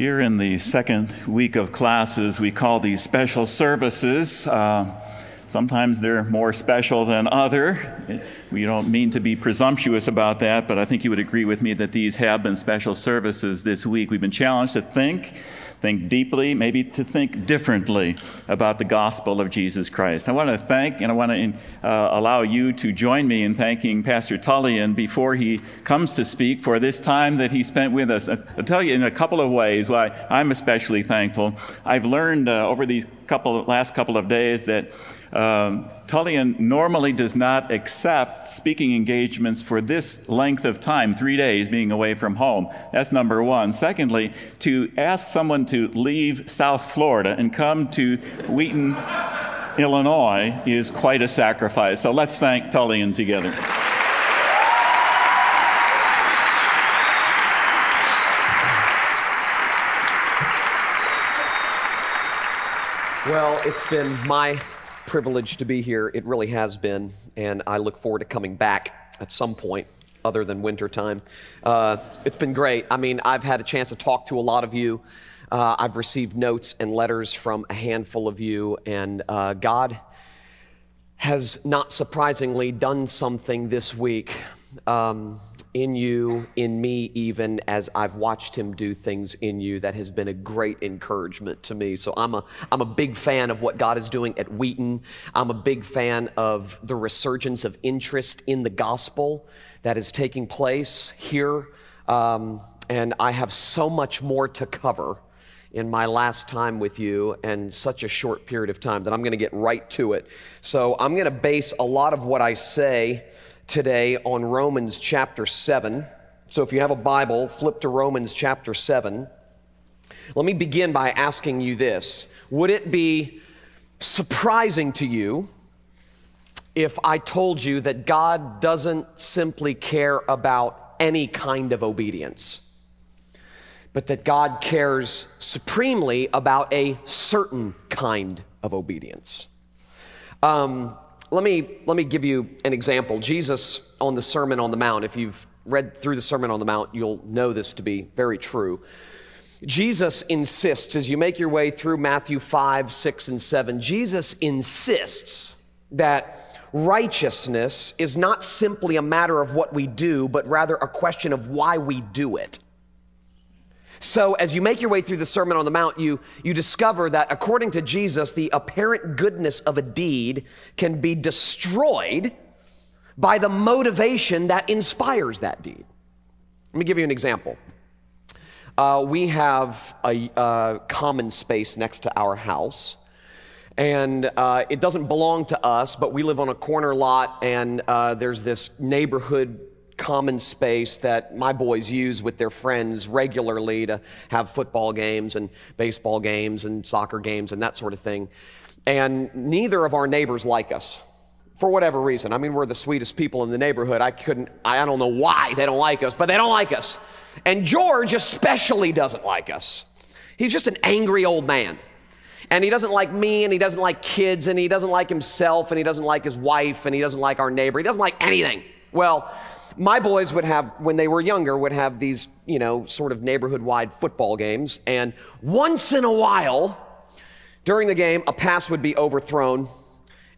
Here in the second week of classes, we call these special services. Sometimes they're more special than other. We don't mean to be presumptuous about that, but I think you would agree with me that these have been special services this week. We've been challenged to think deeply, maybe to think differently about the gospel of Jesus Christ. I want to thank, and I want to allow you to join me in thanking Pastor Tullian before he comes to speak for this time that he spent with us. I'll tell you in a couple of ways why I'm especially thankful. I've learned over these last couple of days that Tullian normally does not accept speaking engagements for this length of time, 3 days being away from home. That's number one. Secondly, to ask someone to leave South Florida and come to Wheaton, Illinois is quite a sacrifice. So let's thank Tullian together. Well, it's been my privilege to be here. It really has been, and I look forward to coming back at some point other than wintertime. It's been great. I mean, I've had a chance to talk to a lot of you. I've received notes and letters from a handful of you, and God has not surprisingly done something this week in you, in me even, as I've watched him do things in you that has been a great encouragement to me. So I'm a big fan of what God is doing at Wheaton. I'm a big fan of the resurgence of interest in the gospel that is taking place here. And I have so much more to cover in my last time with you and such a short period of time that I'm going to get right to it. So I'm going to base a lot of what I say today on Romans chapter 7. So if you have a Bible, flip to Romans chapter 7. Let me begin by asking you this. Would it be surprising to you if I told you that God doesn't simply care about any kind of obedience, but that God cares supremely about a certain kind of obedience? Let me give you an example. Jesus on the Sermon on the Mount, if you've read through the Sermon on the Mount, you'll know this to be very true. Jesus insists, as you make your way through Matthew 5, 6, and 7, Jesus insists that righteousness is not simply a matter of what we do, but rather a question of why we do it. So as you make your way through the Sermon on the Mount, you discover that according to Jesus, the apparent goodness of a deed can be destroyed by the motivation that inspires that deed. Let me give you an example. We have a common space next to our house, and it doesn't belong to us, but we live on a corner lot, and there's this neighborhood common space that my boys use with their friends regularly to have football games and baseball games and soccer games and that sort of thing. And neither of our neighbors like us for whatever reason. I mean, we're the sweetest people in the neighborhood. I don't know why they don't like us, but they don't like us. And George especially doesn't like us. He's just an angry old man. And he doesn't like me, and he doesn't like kids, and he doesn't like himself, and he doesn't like his wife, and he doesn't like our neighbor. He doesn't like anything. Well, my boys would have, when they were younger, would have these, you know, sort of neighborhood-wide football games. And once in a while, during the game, a pass would be overthrown,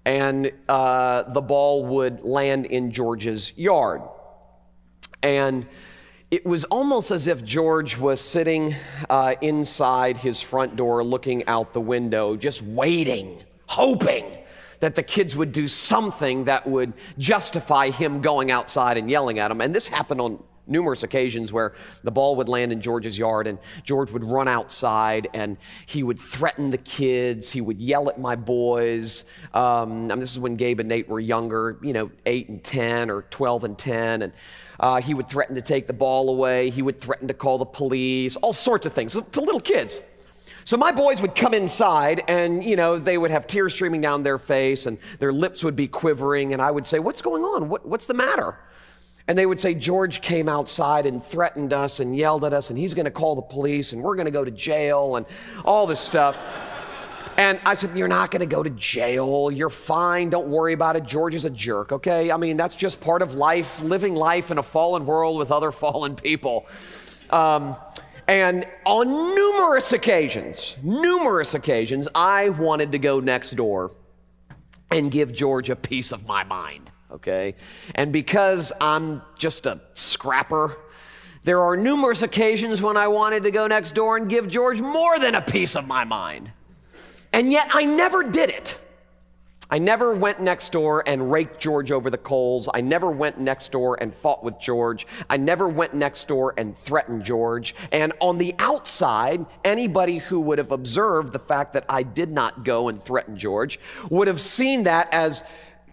and the ball would land in George's yard. And it was almost as if George was sitting inside his front door, looking out the window, just waiting, hoping that the kids would do something that would justify him going outside and yelling at them. And this happened on numerous occasions where the ball would land in George's yard and George would run outside and he would threaten the kids. He would yell at my boys. And this is when Gabe and Nate were younger, you know, 8 and 10 or 12 and 10. And he would threaten to take the ball away. He would threaten to call the police, all sorts of things to little kids. So my boys would come inside and, you know, they would have tears streaming down their face and their lips would be quivering. And I would say, what's going on? What's the matter? And they would say, George came outside and threatened us and yelled at us and he's going to call the police and we're going to go to jail and all this stuff. And I said, you're not going to go to jail. You're fine. Don't worry about it. George is a jerk, okay? I mean, that's just part of life, living life in a fallen world with other fallen people. And on numerous occasions, I wanted to go next door and give George a piece of my mind, okay? And because I'm just a scrapper, there are numerous occasions when I wanted to go next door and give George more than a piece of my mind. And yet I never did it. I never went next door and raked George over the coals. I never went next door and fought with George. I never went next door and threatened George. And on the outside, anybody who would have observed the fact that I did not go and threaten George would have seen that as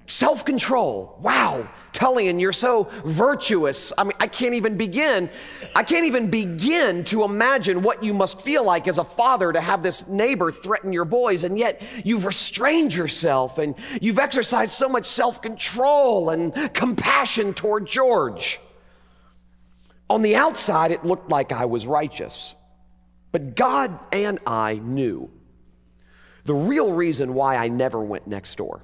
self-control. Wow, Tullian, you're so virtuous. I mean, I can't even begin to imagine what you must feel like as a father to have this neighbor threaten your boys, and yet you've restrained yourself, and you've exercised so much self-control and compassion toward George. On the outside, it looked like I was righteous, but God and I knew the real reason why I never went next door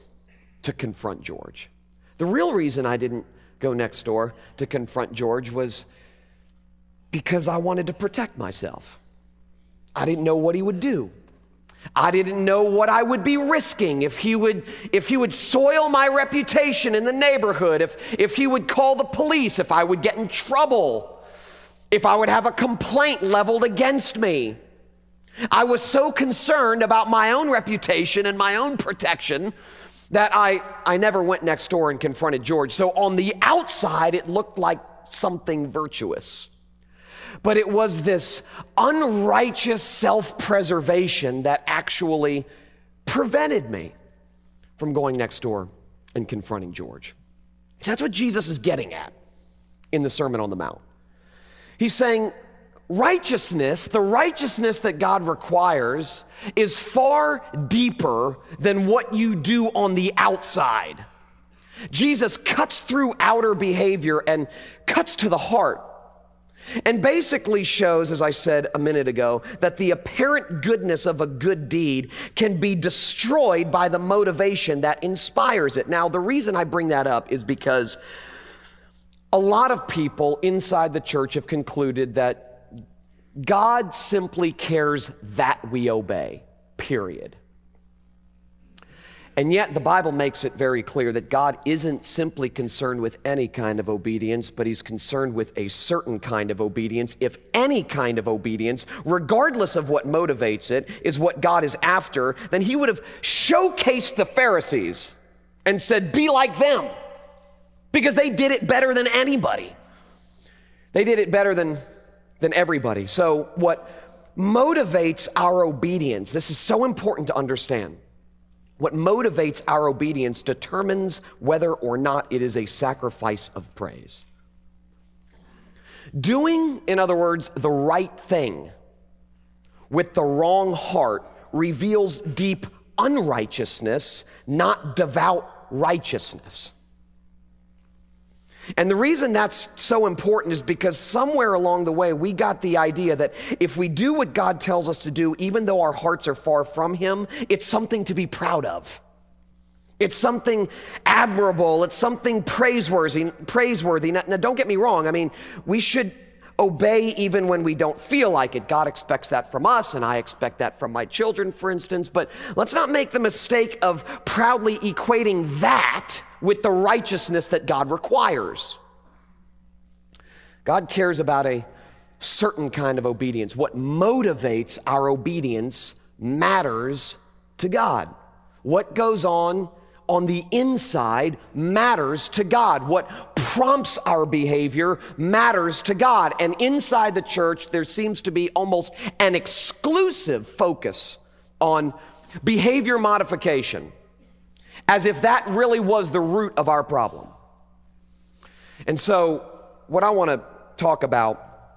to confront George. The real reason I didn't go next door to confront George was because I wanted to protect myself. I didn't know what he would do. I didn't know what I would be risking if he would soil my reputation in the neighborhood, if he would call the police, if I would get in trouble, if I would have a complaint leveled against me. I was so concerned about my own reputation and my own protection that I never went next door and confronted George. So on the outside, it looked like something virtuous. But it was this unrighteous self-preservation that actually prevented me from going next door and confronting George. So that's what Jesus is getting at in the Sermon on the Mount. He's saying righteousness, the righteousness that God requires, is far deeper than what you do on the outside. Jesus cuts through outer behavior and cuts to the heart, and basically shows, as I said a minute ago, that the apparent goodness of a good deed can be destroyed by the motivation that inspires it. Now, the reason I bring that up is because a lot of people inside the church have concluded that God simply cares that we obey, period. And yet the Bible makes it very clear that God isn't simply concerned with any kind of obedience, but he's concerned with a certain kind of obedience, if any kind of obedience, regardless of what motivates it, is what God is after. Then he would have showcased the Pharisees and said, be like them, because they did it better than anybody. They did it better than everybody. So what motivates our obedience, this is so important to understand, what motivates our obedience determines whether or not it is a sacrifice of praise. Doing, in other words, the right thing with the wrong heart reveals deep unrighteousness, not devout righteousness. And the reason that's so important is because somewhere along the way, we got the idea that if we do what God tells us to do, even though our hearts are far from him, it's something to be proud of. It's something admirable. It's something praiseworthy. Now, don't get me wrong. I mean, we should obey even when we don't feel like it. God expects that from us, and I expect that from my children, for instance. But let's not make the mistake of proudly equating that with the righteousness that God requires. God cares about a certain kind of obedience. What motivates our obedience matters to God. What goes on the inside matters to God. What prompts our behavior matters to God. And inside the church, there seems to be almost an exclusive focus on behavior modification, as if that really was the root of our problem. And so what I want to talk about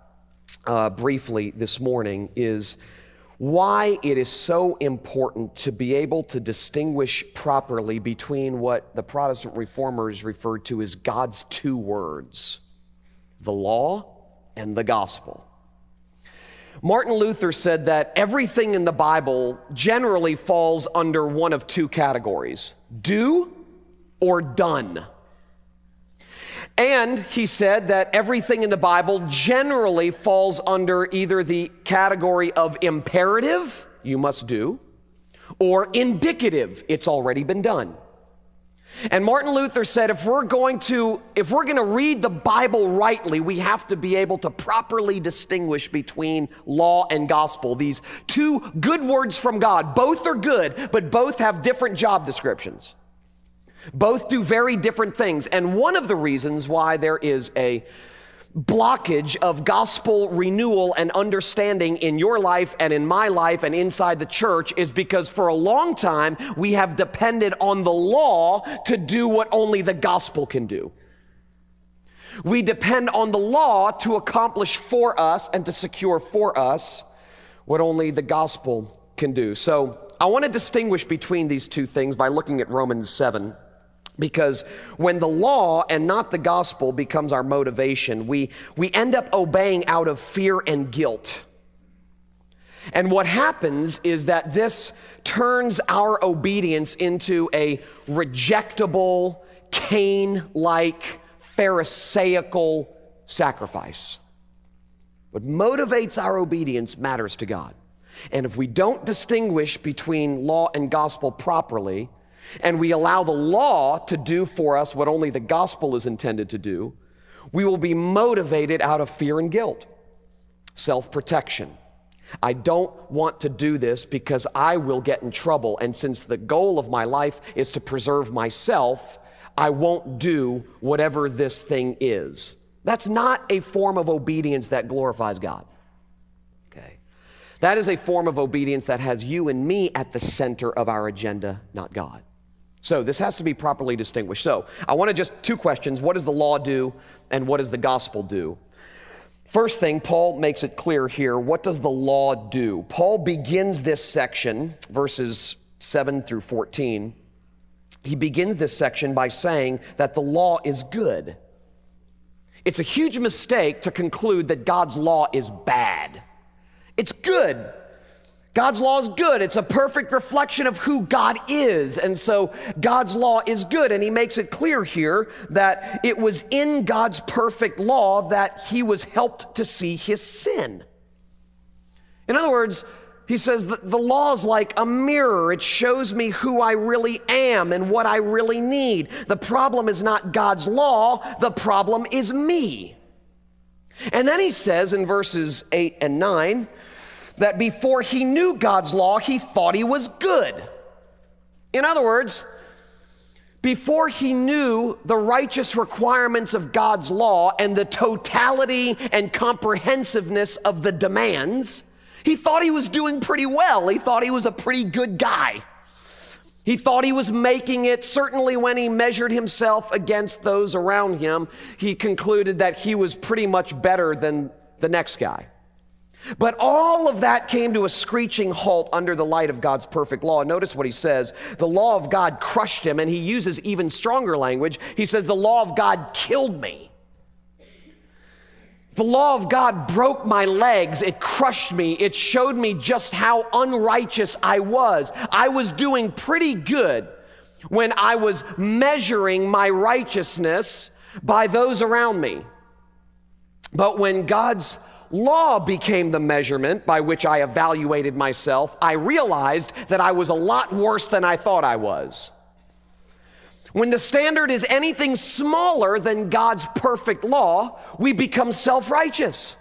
briefly this morning is why it is so important to be able to distinguish properly between what the Protestant Reformers referred to as God's two words, the law and the gospel. Martin Luther said that everything in the Bible generally falls under one of two categories, do or done. And he said that everything in the Bible generally falls under either the category of imperative, you must do, or indicative, it's already been done. And Martin Luther said, if we're going to read the Bible rightly, we have to be able to properly distinguish between law and gospel. These two good words from God, both are good, but both have different job descriptions. Both do very different things. And one of the reasons why there is a blockage of gospel renewal and understanding in your life and in my life and inside the church is because for a long time we have depended on the law to do what only the gospel can do. We depend on the law to accomplish for us and to secure for us what only the gospel can do. So I want to distinguish between these two things by looking at Romans 7. Because when the law and not the gospel becomes our motivation, we end up obeying out of fear and guilt. And what happens is that this turns our obedience into a rejectable, Cain-like, Pharisaical sacrifice. What motivates our obedience matters to God. And if we don't distinguish between law and gospel properly, and we allow the law to do for us what only the gospel is intended to do, we will be motivated out of fear and guilt, self-protection. I don't want to do this because I will get in trouble, and since the goal of my life is to preserve myself, I won't do whatever this thing is. That's not a form of obedience that glorifies God. That is a form of obedience that has you and me at the center of our agenda, not God. So this has to be properly distinguished. So I want to just two questions. What does the law do and what does the gospel do? First thing, Paul makes it clear here. What does the law do? Paul begins this section, verses 7 through 14. He begins this section by saying that the law is good. It's a huge mistake to conclude that God's law is bad. It's good. God's law is good. It's a perfect reflection of who God is. And so God's law is good. And he makes it clear here that it was in God's perfect law that he was helped to see his sin. In other words, he says that the law is like a mirror. It shows me who I really am and what I really need. The problem is not God's law. The problem is me. And then he says in verses 8 and 9, that before he knew God's law, he thought he was good. In other words, before he knew the righteous requirements of God's law and the totality and comprehensiveness of the demands, he thought he was doing pretty well. He thought he was a pretty good guy. He thought he was making it. Certainly when he measured himself against those around him, he concluded that he was pretty much better than the next guy. But all of that came to a screeching halt under the light of God's perfect law. Notice what he says. The law of God crushed him, and he uses even stronger language. He says, the law of God killed me. The law of God broke my legs. It crushed me. It showed me just how unrighteous I was. I was doing pretty good when I was measuring my righteousness by those around me. But when God's law became the measurement by which I evaluated myself, I realized that I was a lot worse than I thought I was. When the standard is anything smaller than God's perfect law, we become self-righteous.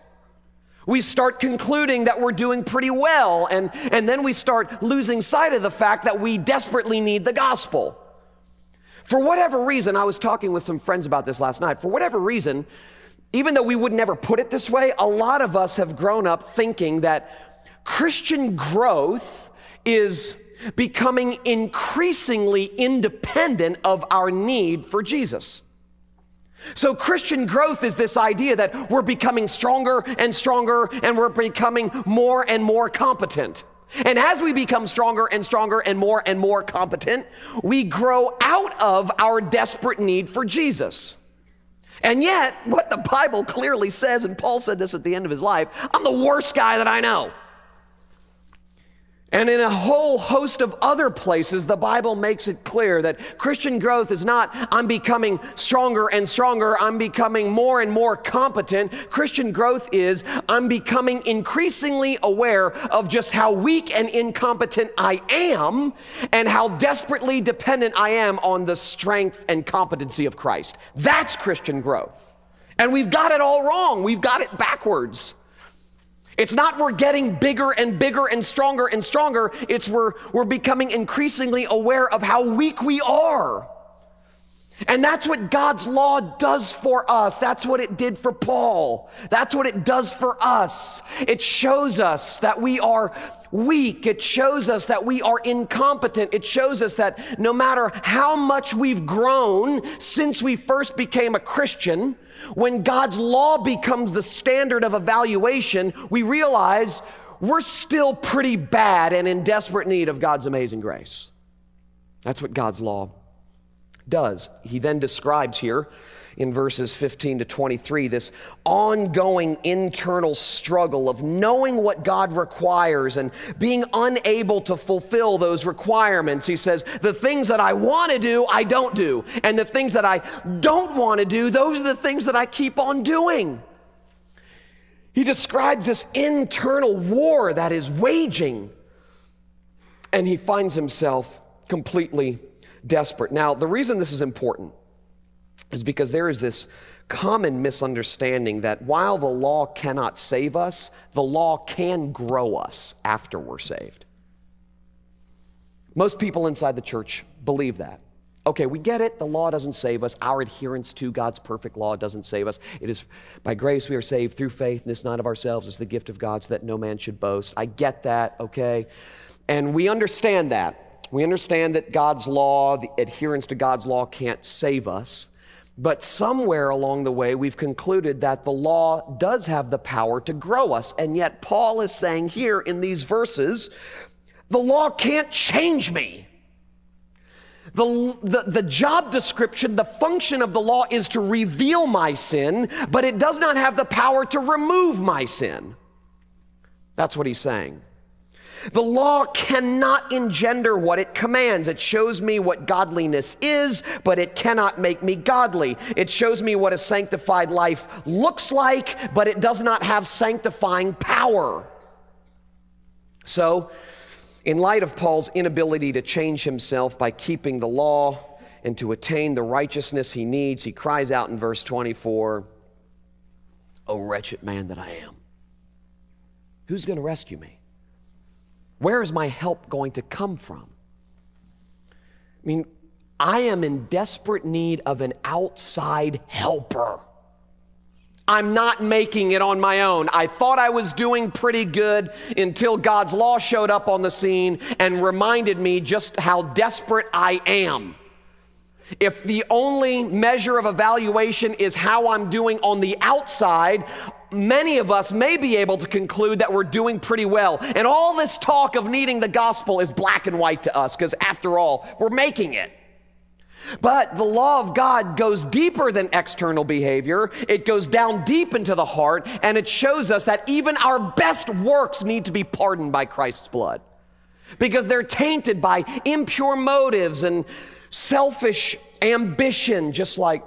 We start concluding that we're doing pretty well, and then we start losing sight of the fact that we desperately need the gospel. For whatever reason, I was talking with some friends about this last night, for whatever reason, even though we would never put it this way, a lot of us have grown up thinking that Christian growth is becoming increasingly independent of our need for Jesus. So Christian growth is this idea that we're becoming stronger and stronger, and we're becoming more and more competent. And as we become stronger and stronger and more competent, we grow out of our desperate need for Jesus. And yet, what the Bible clearly says, and Paul said this at the end of his life, I'm the worst guy that I know. And in a whole host of other places, the Bible makes it clear that Christian growth is not, I'm becoming stronger and stronger, I'm becoming more and more competent. Christian growth is, I'm becoming increasingly aware of just how weak and incompetent I am and how desperately dependent I am on the strength and competency of Christ. That's Christian growth. And we've got it all wrong. We've got it backwards. It's not we're getting bigger and bigger and stronger and stronger. It's we're becoming increasingly aware of how weak we are. And that's what God's law does for us. That's what it did for Paul. That's what it does for us. It shows us that we are weak. It shows us that we are incompetent. It shows us that no matter how much we've grown since we first became a Christian, when God's law becomes the standard of evaluation, we realize we're still pretty bad and in desperate need of God's amazing grace. That's what God's law does. He then describes here in verses 15 to 23 this ongoing internal struggle of knowing what God requires and being unable to fulfill those requirements. He says, the things that I want to do, I don't do. And the things that I don't want to do, those are the things that I keep on doing. He describes this internal war that is waging, and he finds himself completely desperate. Now, the reason this is important is because there is this common misunderstanding that while the law cannot save us, the law can grow us after we're saved. Most people inside the church believe that. Okay, we get it. The law doesn't save us. Our adherence to God's perfect law doesn't save us. It is by grace we are saved through faith, and this not of ourselves. It's the gift of God so that no man should boast. I get that, okay? And we understand that. We understand that God's law, the adherence to God's law can't save us. But somewhere along the way, we've concluded that the law does have the power to grow us. And yet Paul is saying here in these verses, the law can't change me. The job description, the function of the law is to reveal my sin, but it does not have the power to remove my sin. That's what he's saying. The law cannot engender what it commands. It shows me what godliness is, but it cannot make me godly. It shows me what a sanctified life looks like, but it does not have sanctifying power. So, in light of Paul's inability to change himself by keeping the law and to attain the righteousness he needs, he cries out in verse 24, "O wretched man that I am, who's going to rescue me? Where is my help going to come from?" I mean, I am in desperate need of an outside helper. I'm not making it on my own. I thought I was doing pretty good until God's law showed up on the scene and reminded me just how desperate I am. If the only measure of evaluation is how I'm doing on the outside, many of us may be able to conclude that we're doing pretty well. And all this talk of needing the gospel is black and white to us because, after all, we're making it. But the law of God goes deeper than external behavior. It goes down deep into the heart, and it shows us that even our best works need to be pardoned by Christ's blood because they're tainted by impure motives and selfish ambition, just like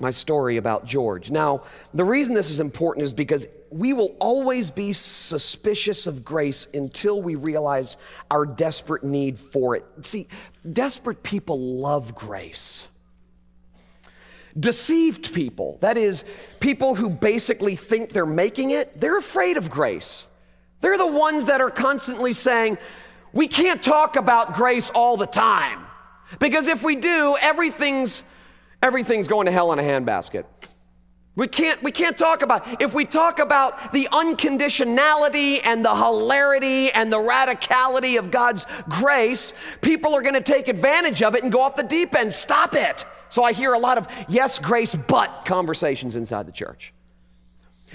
my story about George. Now, the reason this is important is because we will always be suspicious of grace until we realize our desperate need for it. See, desperate people love grace. Deceived people, that is, people who basically think they're making it, they're afraid of grace. They're the ones that are constantly saying, we can't talk about grace all the time, because if we do, everything's going to hell in a handbasket. We can't talk about it. If we talk about the unconditionality and the hilarity and the radicality of God's grace, people are going to take advantage of it and go off the deep end. Stop it. So I hear a lot of yes, grace, but conversations inside the church.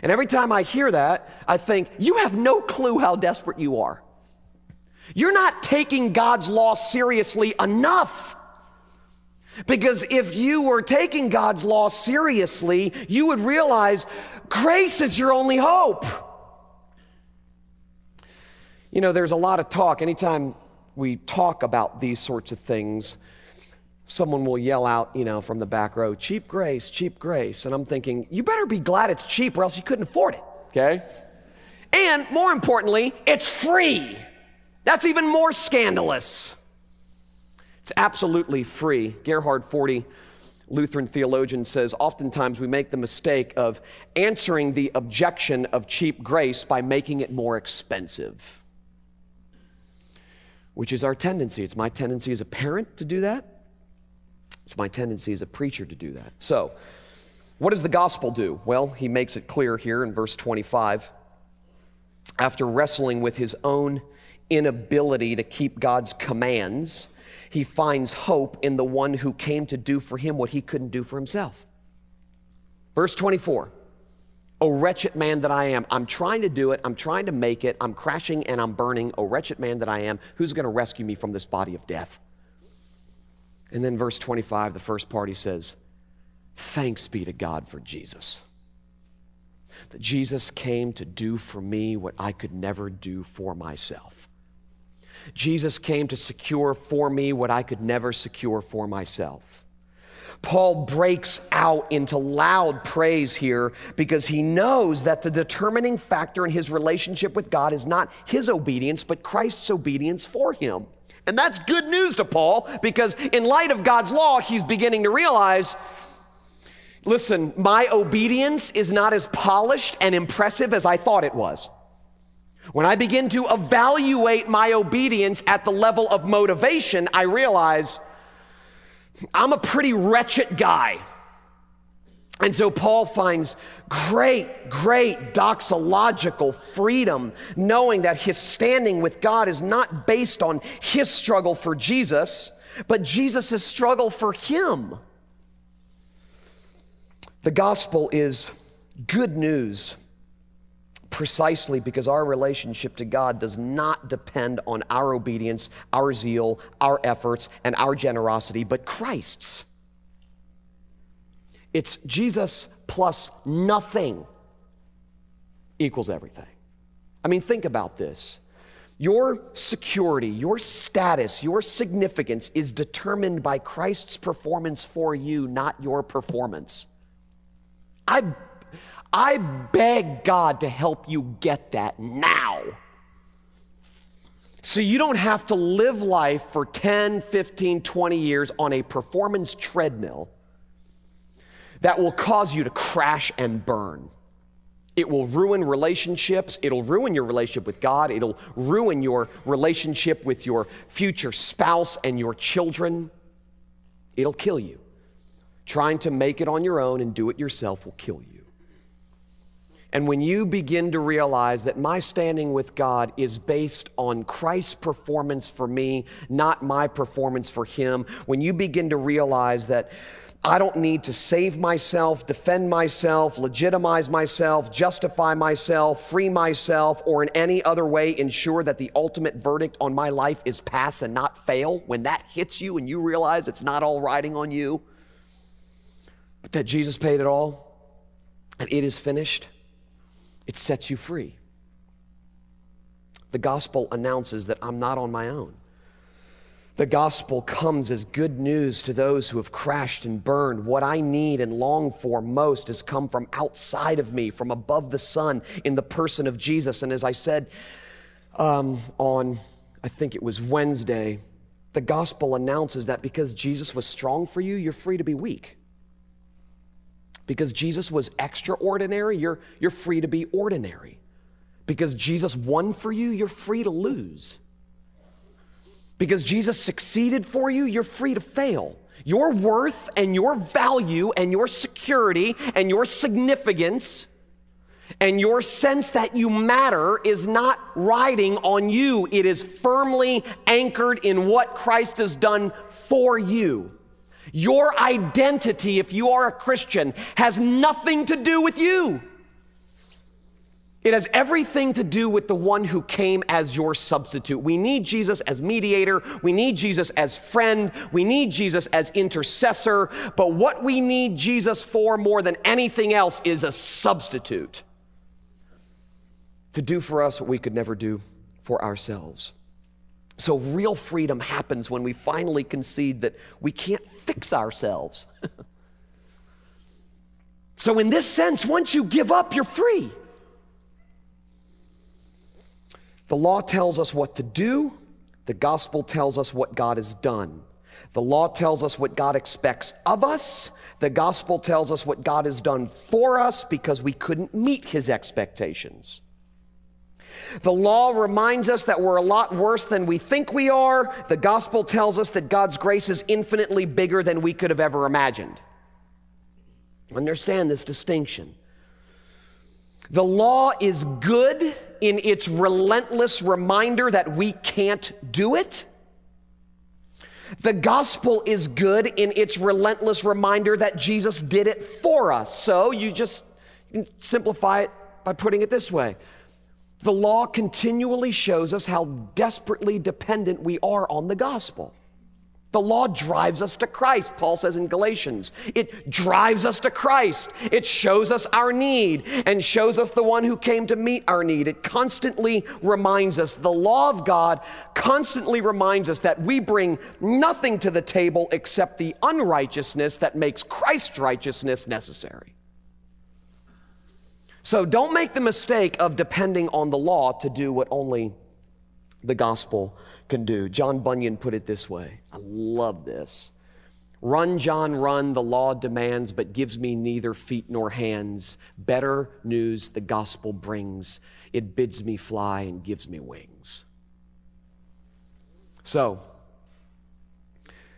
And every time I hear that, I think, you have no clue how desperate you are. You're not taking God's law seriously enough. Because if you were taking God's law seriously, you would realize grace is your only hope. You know, there's a lot of talk. Anytime we talk about these sorts of things, someone will yell out, you know, from the back row, cheap grace, cheap grace. And I'm thinking, you better be glad it's cheap or else you couldn't afford it, okay? And more importantly, it's free. That's even more scandalous. It's absolutely free. Gerhard Forde, Lutheran theologian, says, oftentimes we make the mistake of answering the objection of cheap grace by making it more expensive, which is our tendency. It's my tendency as a parent to do that. It's my tendency as a preacher to do that. So, what does the gospel do? Well, he makes it clear here in verse 25. After wrestling with his own inability to keep God's commands, he finds hope in the one who came to do for him what he couldn't do for himself. Verse 24, O wretched man that I am. I'm trying to do it. I'm trying to make it. I'm crashing and I'm burning. O wretched man that I am. Who's going to rescue me from this body of death? And then verse 25, the first part, he says, thanks be to God for Jesus. That Jesus came to do for me what I could never do for myself. Jesus came to secure for me what I could never secure for myself. Paul breaks out into loud praise here because he knows that the determining factor in his relationship with God is not his obedience, but Christ's obedience for him. And that's good news to Paul because in light of God's law, he's beginning to realize, listen, my obedience is not as polished and impressive as I thought it was. When I begin to evaluate my obedience at the level of motivation, I realize I'm a pretty wretched guy. And so Paul finds great doxological freedom, knowing that his standing with God is not based on his struggle for Jesus, but Jesus' struggle for him. The gospel is good news precisely because our relationship to God does not depend on our obedience, our zeal, our efforts, and our generosity, but Christ's. It's Jesus plus nothing equals everything. I mean, think about this. Your security, your status, your significance is determined by Christ's performance for you, not your performance. I beg God to help you get that now. So you don't have to live life for 10, 15, 20 years on a performance treadmill that will cause you to crash and burn. It will ruin relationships. It'll ruin your relationship with God. It'll ruin your relationship with your future spouse and your children. It'll kill you. Trying to make it on your own and do it yourself will kill you. And when you begin to realize that my standing with God is based on Christ's performance for me, not my performance for him, when you begin to realize that I don't need to save myself, defend myself, legitimize myself, justify myself, free myself, or in any other way ensure that the ultimate verdict on my life is pass and not fail, when that hits you and you realize it's not all riding on you, but that Jesus paid it all, and it is finished, it sets you free. The gospel announces that I'm not on my own. The gospel comes as good news to those who have crashed and burned. What I need and long for most has come from outside of me, from above the sun, in the person of Jesus. And as I said on, I think it was Wednesday, the gospel announces that because Jesus was strong for you, you're free to be weak. Because Jesus was extraordinary, you're free to be ordinary. Because Jesus won for you, you're free to lose. Because Jesus succeeded for you, you're free to fail. Your worth and your value and your security and your significance and your sense that you matter is not riding on you. It is firmly anchored in what Christ has done for you. Your identity, if you are a Christian, has nothing to do with you. It has everything to do with the one who came as your substitute. We need Jesus as mediator. We need Jesus as friend. We need Jesus as intercessor. But what we need Jesus for more than anything else is a substitute to do for us what we could never do for ourselves. So real freedom happens when we finally concede that we can't fix ourselves. So in this sense, once you give up, you're free. The law tells us what to do. The gospel tells us what God has done. The law tells us what God expects of us. The gospel tells us what God has done for us because we couldn't meet his expectations. The law reminds us that we're a lot worse than we think we are. The gospel tells us that God's grace is infinitely bigger than we could have ever imagined. Understand this distinction. The law is good in its relentless reminder that we can't do it. The gospel is good in its relentless reminder that Jesus did it for us. So you can simplify it by putting it this way. The law continually shows us how desperately dependent we are on the gospel. The law drives us to Christ, Paul says in Galatians. It drives us to Christ. It shows us our need and shows us the one who came to meet our need. It constantly reminds us, the law of God constantly reminds us that we bring nothing to the table except the unrighteousness that makes Christ's righteousness necessary. So don't make the mistake of depending on the law to do what only the gospel can do. John Bunyan put it this way. I love this. Run, John, run, the law demands, but gives me neither feet nor hands. Better news the gospel brings. It bids me fly and gives me wings. So,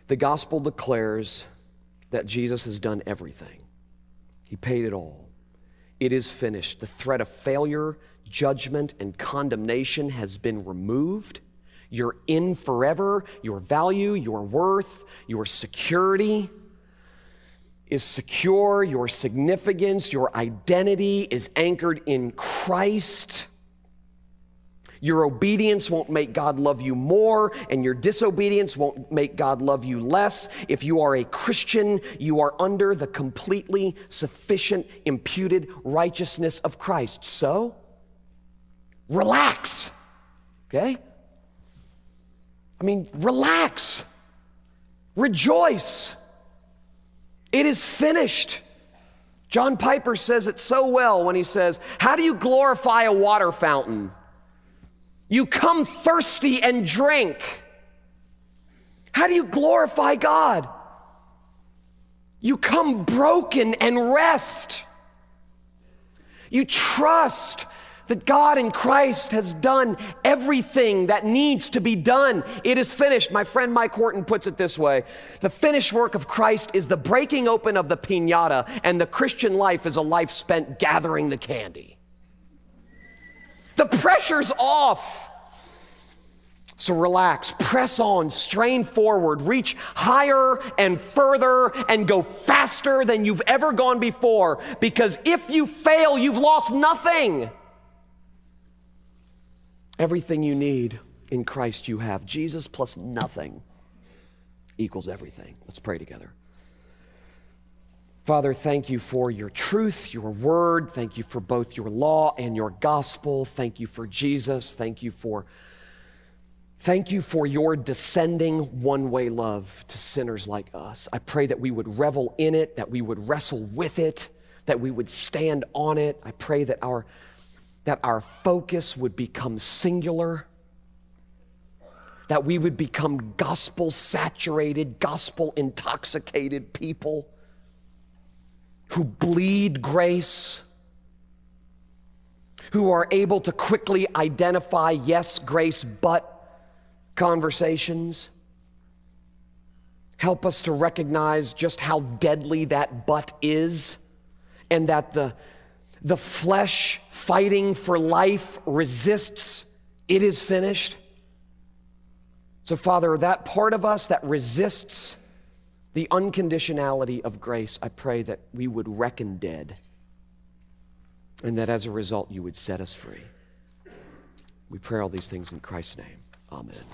the gospel declares that Jesus has done everything. He paid it all. It is finished. The threat of failure, judgment, and condemnation has been removed. You're in forever. Your value, your worth, your security is secure. Your significance, your identity is anchored in Christ. Your obedience won't make God love you more, and your disobedience won't make God love you less. If you are a Christian, you are under the completely sufficient imputed righteousness of Christ. So, relax, okay? I mean, relax. Rejoice. It is finished. John Piper says it so well when he says, how do you glorify a water fountain? You come thirsty and drink. How do you glorify God? You come broken and rest. You trust that God in Christ has done everything that needs to be done. It is finished. My friend Mike Horton puts it this way. The finished work of Christ is the breaking open of the piñata, and the Christian life is a life spent gathering the candy. The pressure's off. So relax, press on, strain forward, reach higher and further and go faster than you've ever gone before, because if you fail, you've lost nothing. Everything you need in Christ you have. Jesus plus nothing equals everything. Let's pray together. Father, thank you for your truth, your word. Thank you for both your law and your gospel. Thank you for Jesus. Thank you for your descending one-way love to sinners like us. I pray that we would revel in it, that we would wrestle with it, that we would stand on it. I pray that our focus would become singular, that we would become gospel-saturated, gospel-intoxicated people who bleed grace, who are able to quickly identify, yes, grace, but conversations. Help us to recognize just how deadly that but is, and that the flesh fighting for life resists, it is finished. So Father, that part of us that resists the unconditionality of grace, I pray that we would reckon dead, and that as a result you would set us free. We pray all these things in Christ's name. Amen.